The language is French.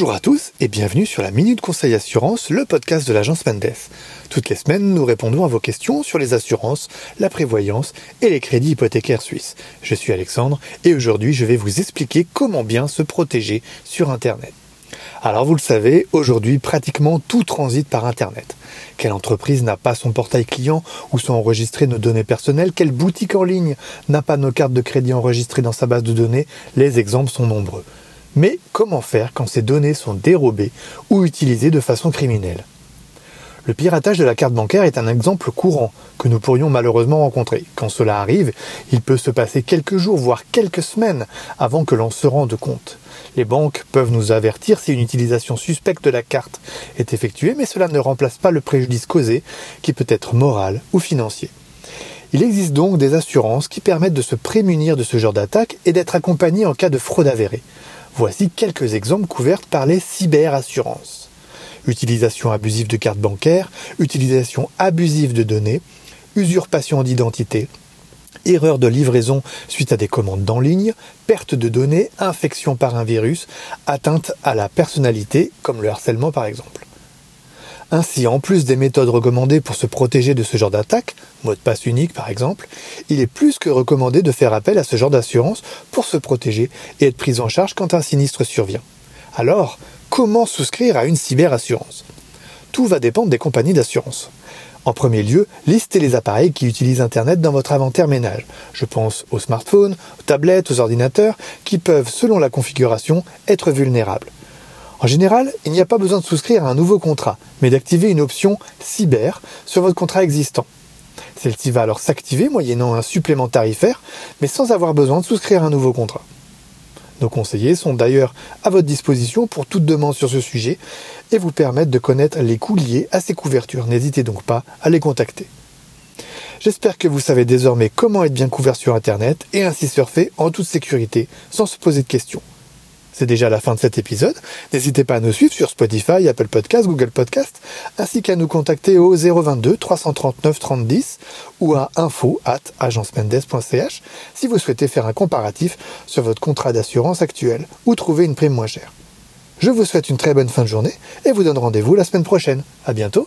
Bonjour à tous et bienvenue sur la Minute Conseil Assurance, le podcast de l'agence Mendes. Toutes les semaines, nous répondons à vos questions sur les assurances, la prévoyance et les crédits hypothécaires suisses. Je suis Alexandre et aujourd'hui, je vais vous expliquer comment bien se protéger sur Internet. Alors vous le savez, aujourd'hui, pratiquement tout transite par Internet. Quelle entreprise n'a pas son portail client où sont enregistrées nos données personnelles? Quelle boutique en ligne n'a pas nos cartes de crédit enregistrées dans sa base de données? Les exemples sont nombreux. Mais comment faire quand ces données sont dérobées ou utilisées de façon criminelle? Le piratage de la carte bancaire est un exemple courant que nous pourrions malheureusement rencontrer. Quand cela arrive, il peut se passer quelques jours, voire quelques semaines avant que l'on se rende compte. Les banques peuvent nous avertir si une utilisation suspecte de la carte est effectuée, mais cela ne remplace pas le préjudice causé, qui peut être moral ou financier. Il existe donc des assurances qui permettent de se prémunir de ce genre d'attaque et d'être accompagné en cas de fraude avérée. Voici quelques exemples couverts par les cyberassurances. Utilisation abusive de cartes bancaires, utilisation abusive de données, usurpation d'identité, erreur de livraison suite à des commandes en ligne, perte de données, infection par un virus, atteinte à la personnalité, comme le harcèlement par exemple. Ainsi, en plus des méthodes recommandées pour se protéger de ce genre d'attaque, mot de passe unique par exemple, il est plus que recommandé de faire appel à ce genre d'assurance pour se protéger et être pris en charge quand un sinistre survient. Alors, comment souscrire à une cyberassurance? Tout va dépendre des compagnies d'assurance. En premier lieu, listez les appareils qui utilisent Internet dans votre inventaire ménage. Je pense aux smartphones, aux tablettes, aux ordinateurs, qui peuvent, selon la configuration, être vulnérables. En général, il n'y a pas besoin de souscrire à un nouveau contrat, mais d'activer une option « cyber » sur votre contrat existant. Celle-ci va alors s'activer moyennant un supplément tarifaire, mais sans avoir besoin de souscrire à un nouveau contrat. Nos conseillers sont d'ailleurs à votre disposition pour toute demande sur ce sujet et vous permettent de connaître les coûts liés à ces couvertures. N'hésitez donc pas à les contacter. J'espère que vous savez désormais comment être bien couvert sur Internet et ainsi surfer en toute sécurité sans se poser de questions. C'est déjà la fin de cet épisode. N'hésitez pas à nous suivre sur Spotify, Apple Podcasts, Google Podcasts, ainsi qu'à nous contacter au 022 339 3010 ou à info@agencemendes.ch si vous souhaitez faire un comparatif sur votre contrat d'assurance actuel ou trouver une prime moins chère. Je vous souhaite une très bonne fin de journée et vous donne rendez-vous la semaine prochaine. À bientôt.